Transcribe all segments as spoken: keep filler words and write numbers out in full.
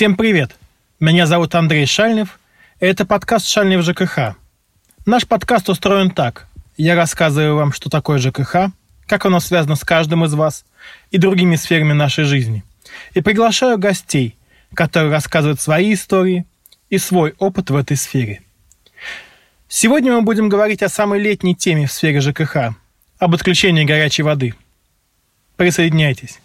Всем привет! Меня зовут Андрей Шальнев, и это подкаст «Шальнев ЖКХ». Наш подкаст устроен так. Я рассказываю вам, что такое ЖКХ, как оно связано с каждым из вас и другими сферами нашей жизни. И приглашаю гостей, которые рассказывают свои истории и свой опыт в этой сфере. Сегодня мы будем говорить о самой летней теме в сфере ЖКХ – об отключении горячей воды. Присоединяйтесь!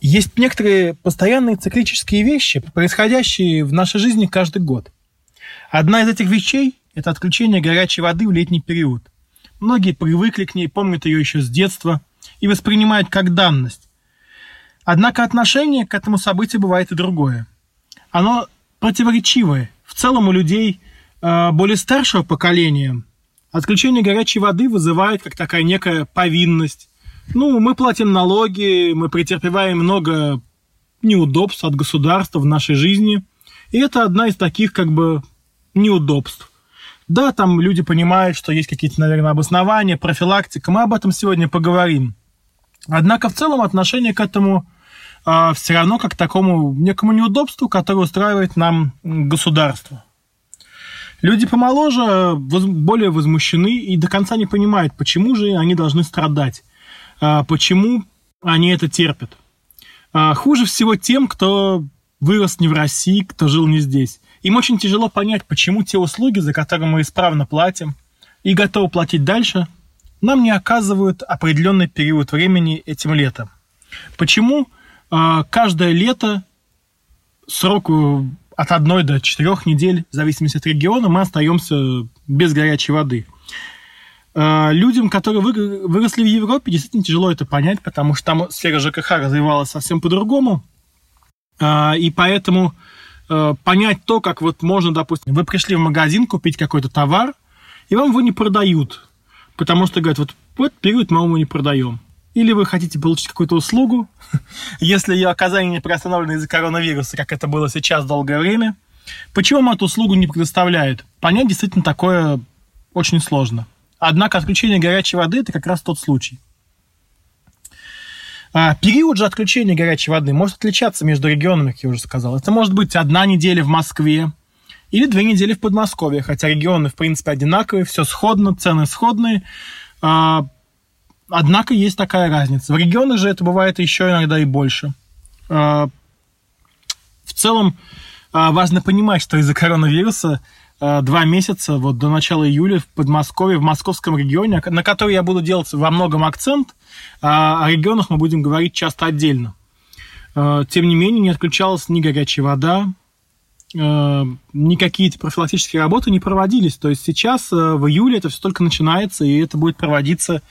Есть некоторые постоянные циклические вещи, происходящие в нашей жизни каждый год. Одна из этих вещей – это отключение горячей воды в летний период. Многие привыкли к ней, помнят ее еще с детства и воспринимают как данность. Однако отношение к этому событию бывает и другое. Оно противоречивое. В целом у людей э, более старшего поколения отключение горячей воды вызывает как такая некая повинность. Ну, мы платим налоги, мы претерпеваем много неудобств от государства в нашей жизни. И это одна из таких, как бы, неудобств. Да, там люди понимают, что есть какие-то, наверное, обоснования, профилактика. Мы об этом сегодня поговорим. Однако в целом отношение к этому э, все равно как к такому некому неудобству, которое устраивает нам государство. Люди помоложе воз, более возмущены и до конца не понимают, почему же они должны страдать. Почему они это терпят? Хуже всего тем, кто вырос не в России, кто жил не здесь. Им очень тяжело понять, почему те услуги, за которые мы исправно платим и готовы платить дальше, нам не оказывают определенный период времени этим летом. Почему каждое лето срок от одной до четырех недель, в зависимости от региона, мы остаемся без горячей воды? Людям, которые выросли в Европе, действительно тяжело это понять, потому что там сфера ЖКХ развивалась совсем по-другому. И поэтому понять то, как вот можно, допустим, вы пришли в магазин купить какой-то товар, и вам его не продают, потому что говорят, вот в этот период мы его не продаем. Или вы хотите получить какую-то услугу, если ее оказание не приостановлено из-за коронавируса, как это было сейчас долгое время. Почему вам эту услугу не предоставляют? Понять действительно такое очень сложно. Однако отключение горячей воды – это как раз тот случай. А период же отключения горячей воды может отличаться между регионами, как я уже сказал. Это может быть одна неделя в Москве или две недели в Подмосковье, хотя регионы, в принципе, одинаковые, все сходно, цены сходные. А, однако есть такая разница. В регионах же это бывает еще иногда и больше. А, в целом а, важно понимать, что из-за коронавируса два месяца, вот до начала июля в Подмосковье, в московском регионе, на который я буду делать во многом акцент, а о регионах мы будем говорить часто отдельно. Тем не менее, не отключалась ни горячая вода, ни какие-то профилактические работы не проводились. То есть сейчас, в июле, это все только начинается, и это будет проводиться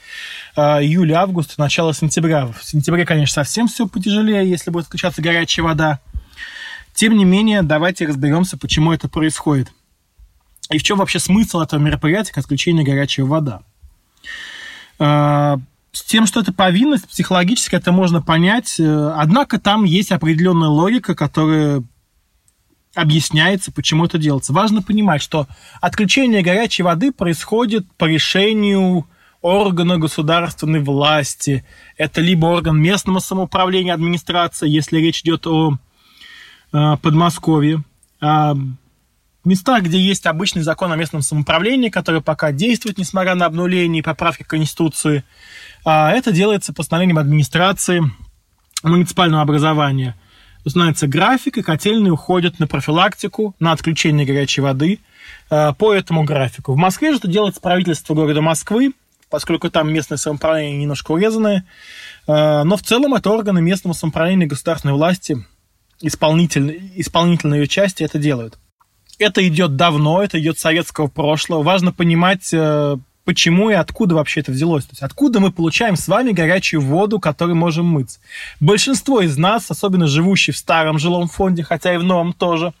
июль-август, начало сентября. В сентябре, конечно, совсем все потяжелее, если будет отключаться горячая вода. Тем не менее, давайте разберемся, почему это происходит. И в чем вообще смысл этого мероприятия, как отключение горячей воды? С тем, что это повинность, психологически это можно понять. Однако там есть определенная логика, которая объясняется, почему это делается. Важно понимать, что отключение горячей воды происходит по решению органа государственной власти. Это либо орган местного самоуправления, администрация, если речь идет о Подмосковье, в местах, где есть обычный закон о местном самоуправлении, который пока действует, несмотря на обнуление и поправки к Конституции, это делается постановлением администрации муниципального образования. Устанавливается график, и котельные уходят на профилактику, на отключение горячей воды по этому графику. В Москве же это делается правительство города Москвы, поскольку там местное самоуправление немножко урезанное. Но в целом это органы местного самоуправления государственной власти, исполнитель, исполнительные части это делают. Это идет давно, это идет с советского прошлого. Важно понимать, почему и откуда вообще это взялось. То есть откуда мы получаем с вами горячую воду, которой можем мыться. Большинство из нас, особенно живущие в старом жилом фонде, хотя и в новом тоже,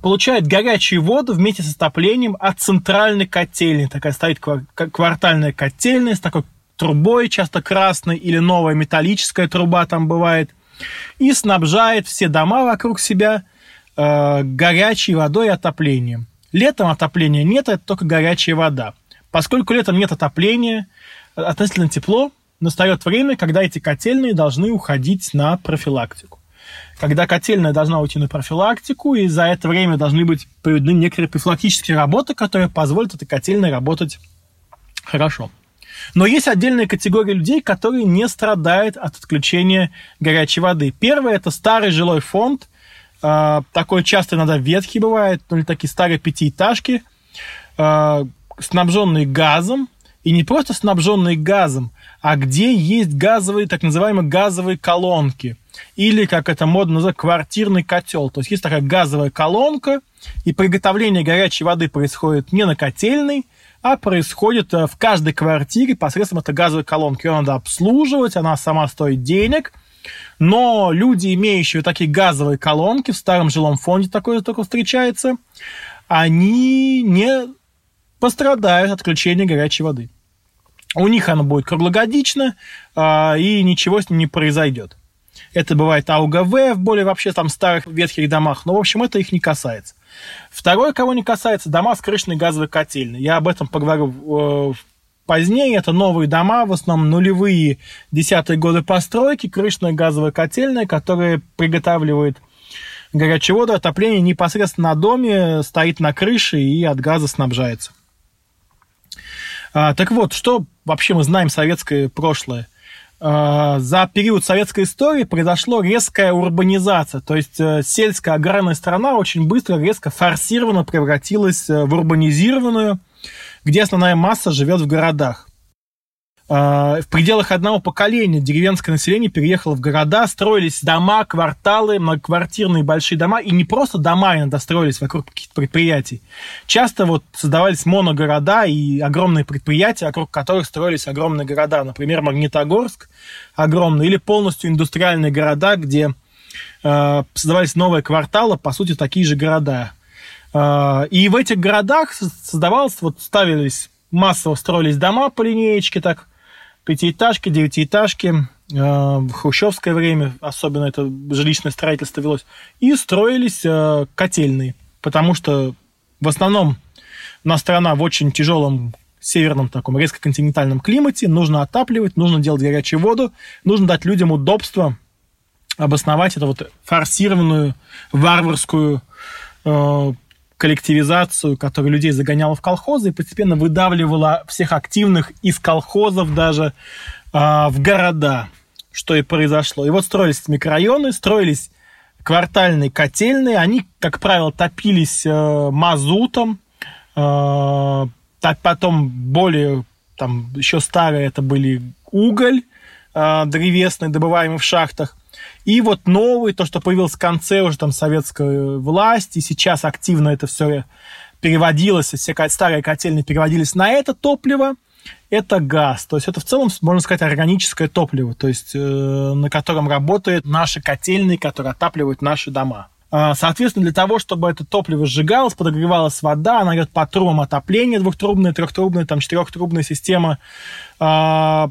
получают горячую воду вместе с отоплением от центральной котельной. Такая стоит квартальная котельная с такой трубой, часто красной, или новая металлическая труба там бывает. И снабжает все дома вокруг себя горячей водой и отоплением. Летом отопления нет, это только горячая вода. Поскольку летом нет отопления, относительно тепло, настает время, когда эти котельные должны уходить на профилактику. Когда котельная должна уйти на профилактику, и за это время должны быть проведены некоторые профилактические работы, которые позволят этой котельной работать хорошо. Но есть отдельная категория людей, которые не страдают от отключения горячей воды. Первое – это старый жилой фонд. Такой часто иногда ветхий бывает, ну, или такие старые пятиэтажки, снабженные газом. И не просто снабженные газом, а где есть газовые, так называемые газовые колонки. Или, как это модно называть, квартирный котел. То есть есть такая газовая колонка, и приготовление горячей воды происходит не на котельной, а происходит в каждой квартире посредством этой газовой колонки. Ее надо обслуживать, она сама стоит денег. Но люди, имеющие такие газовые колонки, в старом жилом фонде такое только встречается, они не пострадают от отключения горячей воды. У них она будет круглогодично, и ничего с ним не произойдет. Это бывает АУГВ в более вообще там старых ветхих домах, но, в общем, это их не касается. Второе, кого не касается, дома с крышной газовой котельной. Я об этом поговорю позднее. Это новые дома, в основном нулевые, десятые годы постройки, крышная газовая котельная, которая приготавливает горячую воду, отопление непосредственно на доме, стоит на крыше и от газа снабжается. Так вот, что вообще мы знаем советское прошлое? За период советской истории произошла резкая урбанизация, то есть сельская аграрная страна очень быстро, резко, форсированно превратилась в урбанизированную, где основная масса живет в городах. В пределах одного поколения деревенское население переехало в города, строились дома, кварталы, многоквартирные большие дома, и не просто дома иногда строились вокруг каких-то предприятий. Часто вот создавались моногорода и огромные предприятия, вокруг которых строились огромные города, например, Магнитогорск огромный, или полностью индустриальные города, где э, создавались новые кварталы, по сути, такие же города. Э, и в этих городах создавалось, вот ставились, массово строились дома по линеечке, так, пятиэтажки, девятиэтажки, э, в хрущевское время, особенно это жилищное строительство велось, и строились э, котельные, потому что в основном у нас страна в очень тяжелом северном таком резко-континентальном климате, нужно отапливать, нужно делать горячую воду, нужно дать людям удобство, обосновать эту вот форсированную, варварскую э, коллективизацию, которая людей загоняла в колхозы и постепенно выдавливала всех активных из колхозов даже э, в города, что и произошло. И вот строились микрорайоны, строились квартальные котельные, они, как правило, топились э, мазутом, э, потом более, там, еще старые, это были уголь э, древесный, добываемый в шахтах. И вот новый, то, что появилось в конце уже там советской власти, сейчас активно это все переводилось, все старые котельные переводились на это топливо, это газ. То есть это в целом, можно сказать, органическое топливо, то есть э, на котором работают наши котельные, которые отапливают наши дома. Соответственно, для того, чтобы это топливо сжигалось, подогревалась вода, она идет по трубам отопления, двухтрубная, трехтрубная, там, четырехтрубная система, э,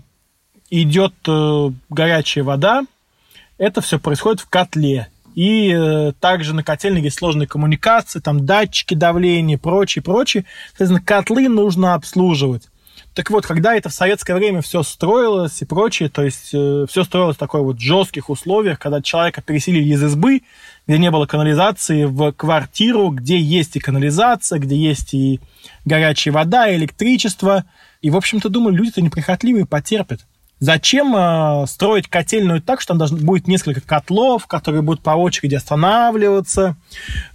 идет э, горячая вода. Это все происходит в котле. И э, также на котельной есть сложные коммуникации, там датчики давления, прочее, прочее. Соответственно, котлы нужно обслуживать. Так вот, когда это в советское время все строилось и прочее, то есть э, все строилось в такой вот жестких условиях, когда человека переселили из избы, где не было канализации, в квартиру, где есть и канализация, где есть и горячая вода, и электричество. И, в общем-то, думаю, люди-то неприхотливые потерпят. Зачем э, строить котельную так, что там должно, будет несколько котлов, которые будут по очереди останавливаться,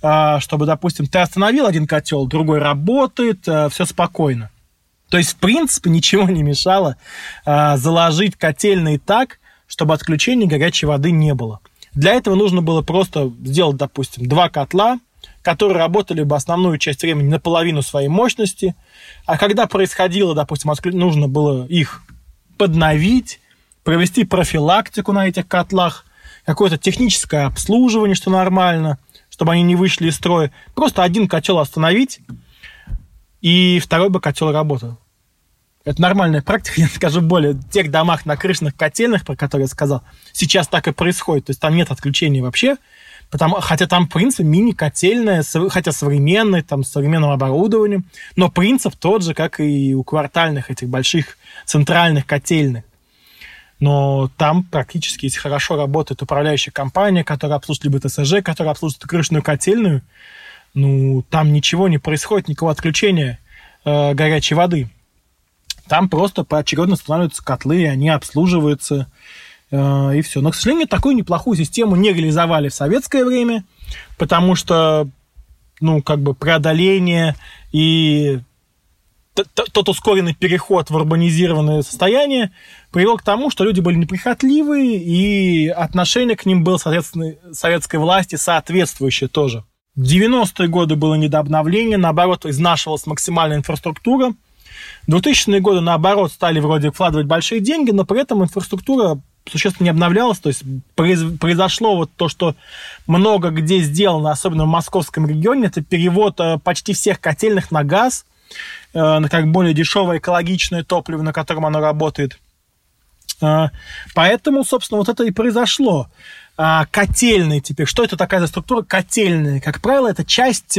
э, чтобы, допустим, ты остановил один котел, другой работает, э, все спокойно. То есть, в принципе, ничего не мешало э, заложить котельные так, чтобы отключения горячей воды не было. Для этого нужно было просто сделать, допустим, два котла, которые работали бы основную часть времени наполовину своей мощности, а когда происходило, допустим, отклю... нужно было их подновить, провести профилактику на этих котлах, какое-то техническое обслуживание, что нормально, чтобы они не вышли из строя. Просто один котел остановить, и второй бы котел работал. Это нормальная практика, я скажу более. В тех домах на крышных котельных, про которые я сказал, сейчас так и происходит. То есть там нет отключения вообще. Потому, хотя там принцип мини-котельная, хотя современный, там, с современным оборудованием, но принцип тот же, как и у квартальных этих больших центральных котельных. Но там практически, если хорошо работает управляющая компания, которая обслуживает либо ТСЖ, которая обслуживает крышную котельную, ну, там ничего не происходит, никакого отключения э, горячей воды. Там просто поочередно устанавливаются котлы, и они обслуживаются, э, и все. Но, к сожалению, такую неплохую систему не реализовали в советское время, потому что, ну, как бы преодоление и... тот ускоренный переход в урбанизированное состояние привел к тому, что люди были неприхотливые, и отношение к ним было, соответственно, советской власти соответствующее тоже. В девяностые годы было не до обновления, наоборот, изнашивалась максимальная инфраструктура. В двухтысячные годы, наоборот, стали вроде вкладывать большие деньги, но при этом инфраструктура существенно не обновлялась. То есть произошло вот то, что много где сделано, особенно в московском регионе, это перевод почти всех котельных на газ, на как более дешевое экологичное топливо, на котором оно работает. Поэтому, собственно, вот это и произошло. Котельные теперь. Что это такая за структура? Котельные, как правило, это часть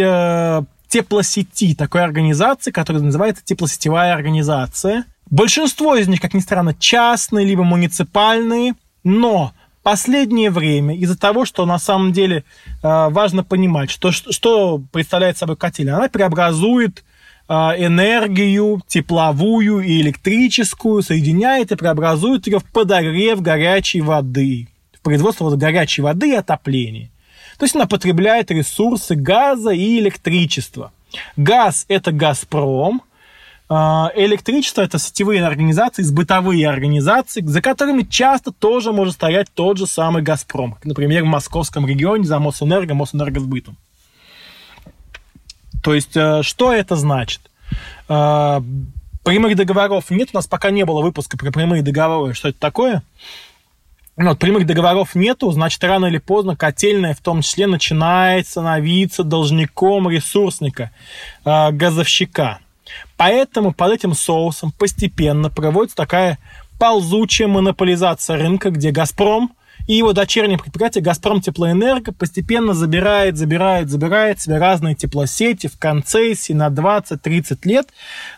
теплосети, такой организации, которая называется теплосетевая организация. Большинство из них, как ни странно, частные, либо муниципальные, но в последнее время из-за того, что на самом деле важно понимать, что, что представляет собой котельная, она преобразует энергию тепловую и электрическую, соединяет и преобразует ее в подогрев горячей воды, в производство горячей воды и отопления. То есть она потребляет ресурсы газа и электричества. Газ – это «Газпром», электричество – это сетевые организации, сбытовые организации, за которыми часто тоже может стоять тот же самый «Газпром», например, в московском регионе за Мосэнерго, Мосэнергосбытом. То есть, что это значит? Прямых договоров нет. У нас пока не было выпуска про прямые договоры. Что это такое? Вот, прямых договоров нету, значит, рано или поздно котельная в том числе начинает становиться должником ресурсника, газовщика. Поэтому под этим соусом постепенно проводится такая ползучая монополизация рынка, где «Газпром» и его дочернее предприятие «Газпромтеплоэнерго» постепенно забирает, забирает, забирает себе разные теплосети в концессии на двадцать-тридцать лет,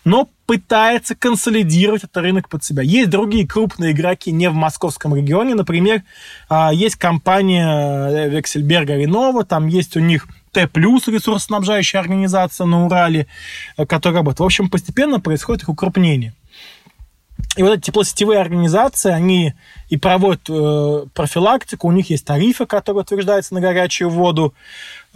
но пытается консолидировать этот рынок под себя. Есть другие крупные игроки не в московском регионе. Например, есть компания «Вексельберга» Ренова, там есть у них «Т-Плюс», ресурсоснабжающая организация на Урале, которая работает. В общем, постепенно происходит их укрупнение. И вот эти теплосетевые организации, они и проводят э, профилактику, у них есть тарифы, которые утверждаются на горячую воду,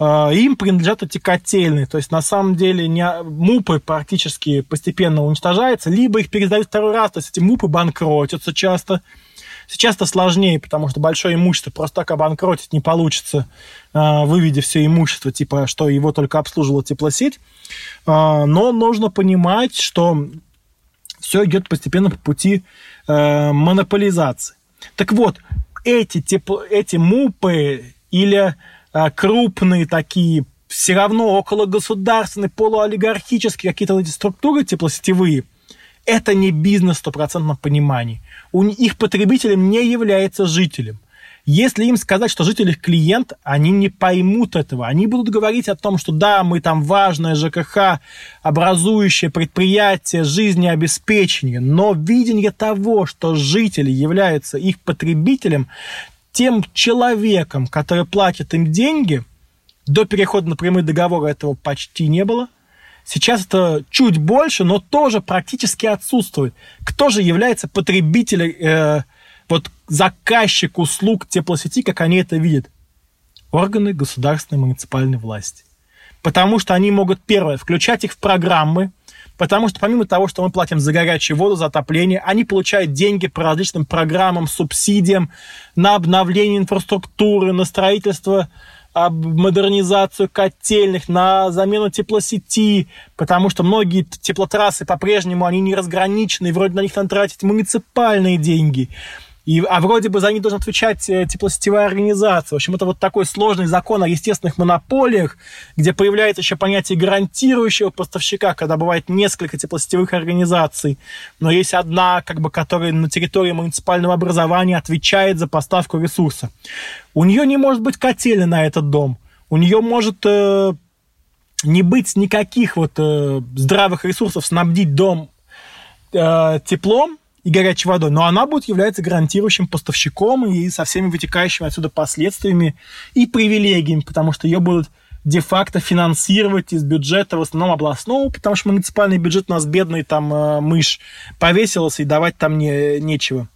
э, им принадлежат эти котельные. То есть, на самом деле, не, МУПы практически постепенно уничтожаются, либо их пересдают второй раз, то есть эти МУПы банкротятся часто. Сейчас это сложнее, потому что большое имущество просто так обанкротить не получится, выведя все имущество, типа, что его только обслуживала теплосеть. Но нужно понимать, что... все идет постепенно по пути э, монополизации. Так вот, эти, тепло, эти МУПы или э, крупные такие, все равно окологосударственные, полуолигархические какие-то эти структуры теплосетевые, это не бизнес в стопроцентном понимании. У их потребителем не является жителем. Если им сказать, что жители их клиент, они не поймут этого. Они будут говорить о том, что да, мы там важное ЖКХ, образующее предприятие, жизнеобеспечение, но видение того, что жители являются их потребителем, тем человеком, который платит им деньги, до перехода на прямые договоры этого почти не было. Сейчас это чуть больше, но тоже практически отсутствует. Кто же является потребителем, э, вот заказчик услуг теплосети, как они это видят? Органы государственной муниципальной власти. Потому что они могут, первое, включать их в программы, потому что помимо того, что мы платим за горячую воду, за отопление, они получают деньги по различным программам, субсидиям на обновление инфраструктуры, на строительство, модернизацию котельных, на замену теплосети, потому что многие теплотрассы по-прежнему, они не разграничены, и вроде на них надо тратить муниципальные деньги. И, а вроде бы за них должна отвечать теплосетевая организация. В общем, это вот такой сложный закон о естественных монополиях, где появляется еще понятие гарантирующего поставщика, когда бывает несколько теплосетевых организаций, но есть одна, как бы, которая на территории муниципального образования отвечает за поставку ресурса. У нее не может быть котельной на этот дом. У нее может э, не быть никаких вот, э, здравых ресурсов снабдить дом э, теплом и горячей водой, но она будет являться гарантирующим поставщиком и со всеми вытекающими отсюда последствиями и привилегиями, потому что ее будут де-факто финансировать из бюджета в основном областного, потому что муниципальный бюджет у нас бедный, там э, мышь повесилась и давать там не, нечего.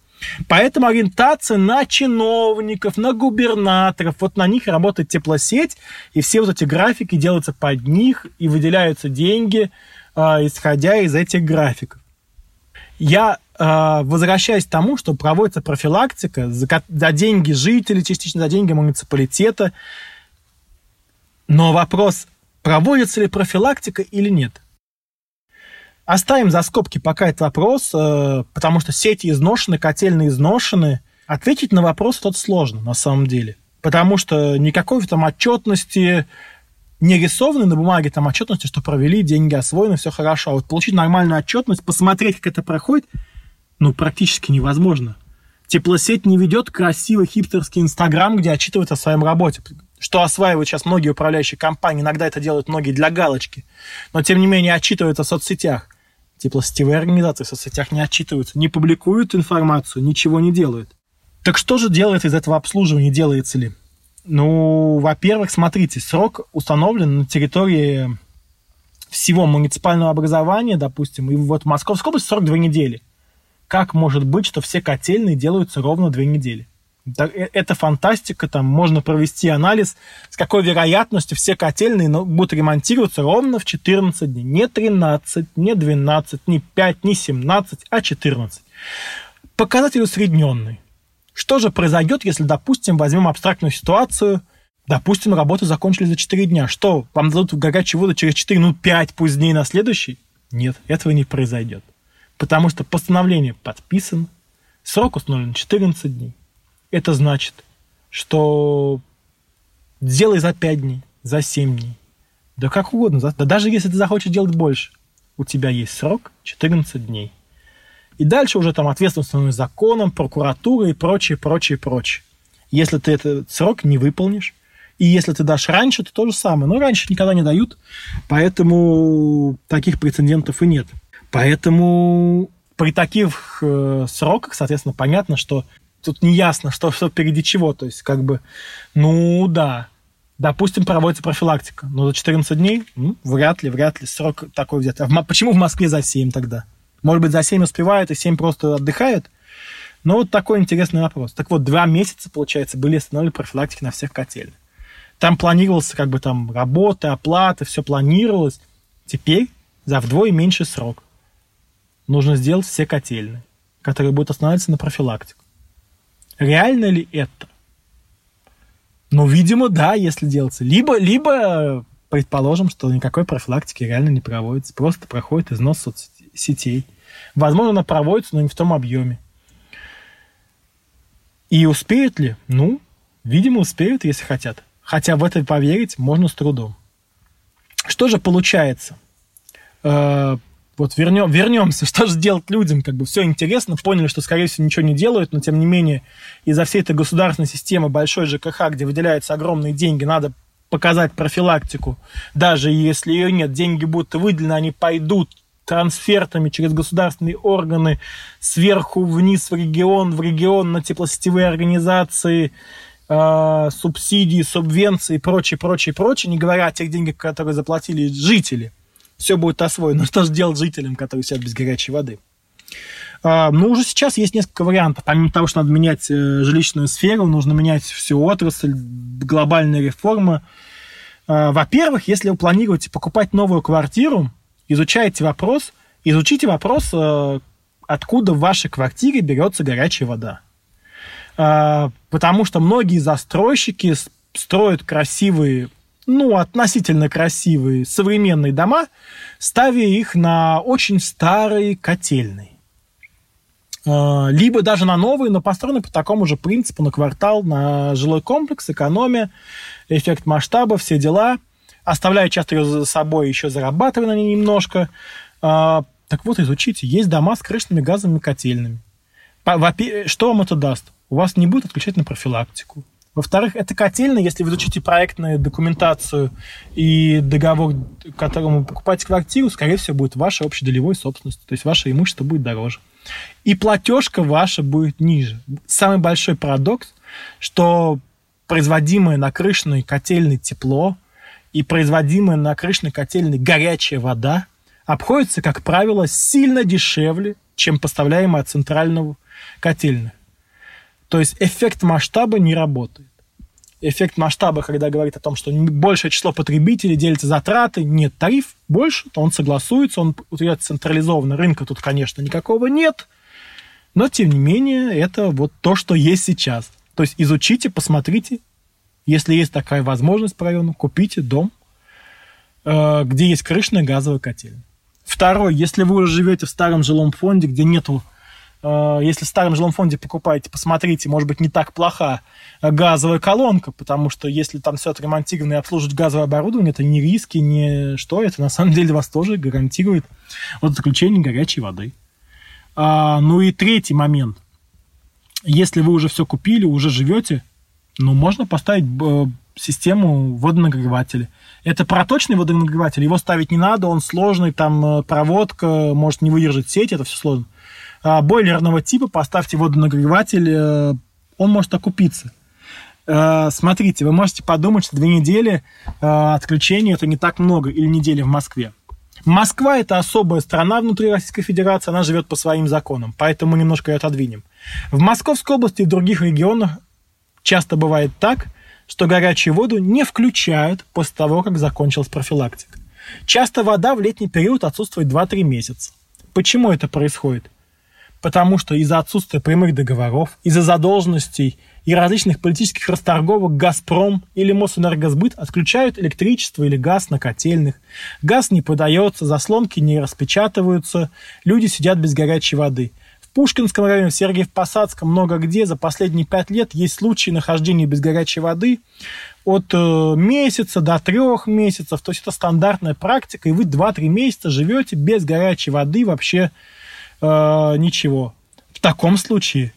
Поэтому ориентация на чиновников, на губернаторов, вот на них работает теплосеть, и все вот эти графики делаются под них, и выделяются деньги, э, исходя из этих графиков. Я э, возвращаюсь к тому, что проводится профилактика за, за деньги жителей, частично за деньги муниципалитета. Но вопрос, проводится ли профилактика или нет. Оставим за скобки пока этот вопрос, э, потому что сети изношены, котельные изношены. Ответить на вопрос тот сложно на самом деле, потому что никакой там отчетности... не рисованы на бумаге там отчетности, что провели, деньги освоены, все хорошо. А вот получить нормальную отчетность, посмотреть, как это проходит, ну, практически невозможно. Теплосеть не ведет красивый хипстерский Инстаграм, где отчитывается о своем работе, что осваивают сейчас многие управляющие компании, иногда это делают многие для галочки, но, тем не менее, отчитываются в соцсетях. Теплосетевые организации в соцсетях не отчитываются, не публикуют информацию, ничего не делают. Так что же делается из этого обслуживания, делается ли? Ну, во-первых, смотрите, срок установлен на территории всего муниципального образования, допустим, и вот в Московской области срок две недели. Как может быть, что все котельные делаются ровно две недели? Это фантастика, там можно провести анализ, с какой вероятностью все котельные будут ремонтироваться ровно в четырнадцать дней. Не тринадцать, не двенадцать, не пять, не семнадцать, а четырнадцать. Показатель усредненный. Что же произойдет, если, допустим, возьмем абстрактную ситуацию, допустим, работу закончили за четыре дня? Что, вам дадут горячую воду через четыре, ну, пять пусть дней на следующий? Нет, этого не произойдет. Потому что постановление подписано, срок установлен четырнадцать дней. Это значит, что делай за пять дней, за семь дней, да как угодно, да даже если ты захочешь делать больше, у тебя есть срок четырнадцать дней. И дальше уже там ответственность становится законом, прокуратурой и прочее, прочее, прочее. Если ты этот срок не выполнишь, и если ты дашь раньше, то то же самое. Но раньше никогда не дают, поэтому таких прецедентов и нет. Поэтому при таких э, сроках, соответственно, понятно, что тут неясно, что, что впереди чего. То есть, как бы, ну да, допустим, проводится профилактика, но за четырнадцать дней ну, вряд ли, вряд ли срок такой взят. А в, почему в Москве за семь тогда? Может быть, за семь успевают, и семь просто отдыхают? Но вот такой интересный вопрос. Так вот, два месяца, получается, были остановлены профилактики на всех котельных. Там планировался, как бы, там, работа, оплата, все планировалось. Теперь за вдвое меньший срок нужно сделать все котельные, которые будут останавливаться на профилактику. Реально ли это? Ну, видимо, да, если делается. Либо, либо предположим, что никакой профилактики реально не проводится, просто проходит износ соцсетей. сетей. Возможно, она проводится, но не в том объеме. И успеют ли? Ну, видимо, успеют, если хотят. Хотя в это поверить можно с трудом. Что же получается? Э-э- вот вернем, вернемся. Что же делать людям? Как бы все интересно. Поняли, что, скорее всего, ничего не делают, но, тем не менее, из-за всей этой государственной системы большой ЖКХ, где выделяются огромные деньги, надо показать профилактику. Даже если ее нет, деньги будут выделены, они пойдут трансфертами через государственные органы сверху вниз в регион, в регион на теплосетевые организации, э, субсидии, субвенции и прочее, прочее, прочее, не говоря о тех деньгах, которые заплатили жители. Все будет освоено. Что же делать жителям, которые сидят без горячей воды? Э, ну, уже сейчас есть несколько вариантов. Помимо того, что надо менять э, жилищную сферу, нужно менять всю отрасль, глобальная реформа. Э, во-первых, если вы планируете покупать новую квартиру, Изучайте вопрос, изучите вопрос, откуда в вашей квартире берется горячая вода. Потому что многие застройщики строят красивые, ну, относительно красивые современные дома, ставя их на очень старые котельные. либо даже на новые, но построены по такому же принципу, на квартал, на жилой комплекс, экономия, эффект масштаба, все дела, оставляя часто ее за собой, еще зарабатывая на ней немножко. Так вот, изучите, есть дома с крышными газовыми котельными. Что вам это даст? У вас не будет отключать на профилактику. Во-вторых, это котельная, если вы изучите проектную документацию и договор, к которому вы покупаете квартиру, скорее всего, будет вашей общедолевой собственностью, то есть ваше имущество будет дороже. И платежка ваша будет ниже. Самый большой парадокс, что производимое на крышной котельной тепло и производимое на крышной котельной горячая вода обходится, как правило, сильно дешевле, чем поставляемая от центрального котельной. То есть эффект масштаба не работает. Эффект масштаба, когда говорит о том, что большее число потребителей делится затраты, нет, тариф больше, то он согласуется, он утверждается централизованно. Рынка тут, конечно, никакого нет, но, тем не менее, это вот то, что есть сейчас. То есть изучите, посмотрите, если есть такая возможность по району, купите дом, где есть крышная газовая котельная. Второе, если вы уже живете в старом жилом фонде, где нету Если в старом жилом фонде покупаете, посмотрите, может быть, не так плоха газовая колонка, потому что если там все отремонтировано и обслуживать газовое оборудование, это не риски, не что, это на самом деле вас тоже гарантирует от отключения горячей воды. А, ну и третий момент. Если вы уже все купили, уже живете, ну, можно поставить систему водонагревателя. Это проточный водонагреватель, его ставить не надо, он сложный, там проводка, может не выдержать сеть, это все сложно. Бойлерного типа, поставьте водонагреватель, он может окупиться. Смотрите, вы можете подумать, что две недели отключения это не так много, или недели в Москве. Москва это особая страна внутри Российской Федерации, она живет по своим законам, поэтому немножко ее отодвинем. В Московской области и других регионах часто бывает так, что горячую воду не включают после того, как закончилась профилактика. Часто вода в летний период отсутствует два-три месяца. Почему это происходит? Потому что из-за отсутствия прямых договоров, из-за задолженностей и различных политических расторговок «Газпром» или «Мосэнергосбыт» отключают электричество или газ на котельных. Газ не подается, заслонки не распечатываются, люди сидят без горячей воды. В Пушкинском районе, в Сергиев Посадском, много где за последние пять лет есть случаи нахождения без горячей воды от месяца до трех месяцев. То есть это стандартная практика, и вы два-три месяца живете без горячей воды вообще. Э, ничего. В таком случае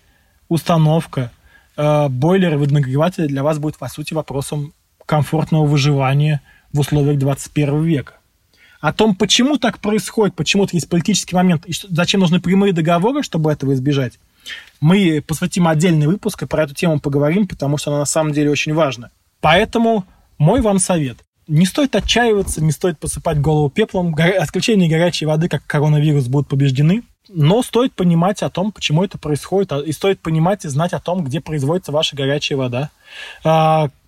установка э, бойлера водонагревателя для вас будет, по сути, вопросом комфортного выживания в условиях двадцать первого века. О том, почему так происходит, почему-то есть политический момент, и что, зачем нужны прямые договоры, чтобы этого избежать, мы посвятим отдельный выпуск и про эту тему поговорим, потому что она на самом деле очень важна. Поэтому мой вам совет. Не стоит отчаиваться, не стоит посыпать голову пеплом. Отключение горячей воды, как коронавирус, будут побеждены. Но стоит понимать о том, почему это происходит, и стоит понимать и знать о том, где производится ваша горячая вода.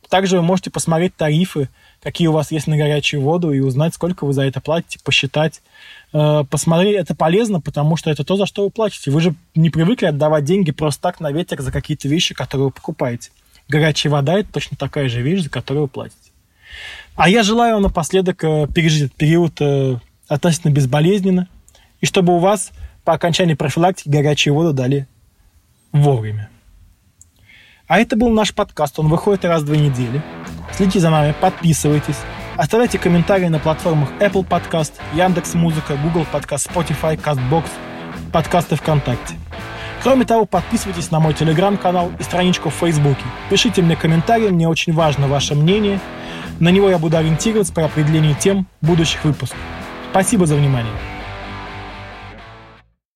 Также вы можете посмотреть тарифы, какие у вас есть на горячую воду, и узнать, сколько вы за это платите, посчитать. Посмотреть, это полезно, потому что это то, за что вы платите. Вы же не привыкли отдавать деньги просто так на ветер за какие-то вещи, которые вы покупаете. Горячая вода – это точно такая же вещь, за которую вы платите. А я желаю вам напоследок пережить этот период относительно безболезненно, и чтобы у вас по окончании профилактики горячую воду дали вовремя. А это был наш подкаст. Он выходит раз в две недели. Следите за нами, подписывайтесь. Оставляйте комментарии на платформах Apple Podcast, Яндекс.Музыка, Google Podcast, Spotify, CastBox, подкасты ВКонтакте. Кроме того, подписывайтесь на мой Телеграм-канал и страничку в Фейсбуке. Пишите мне комментарии, мне очень важно ваше мнение. На него я буду ориентироваться при определении тем будущих выпусков. Спасибо за внимание.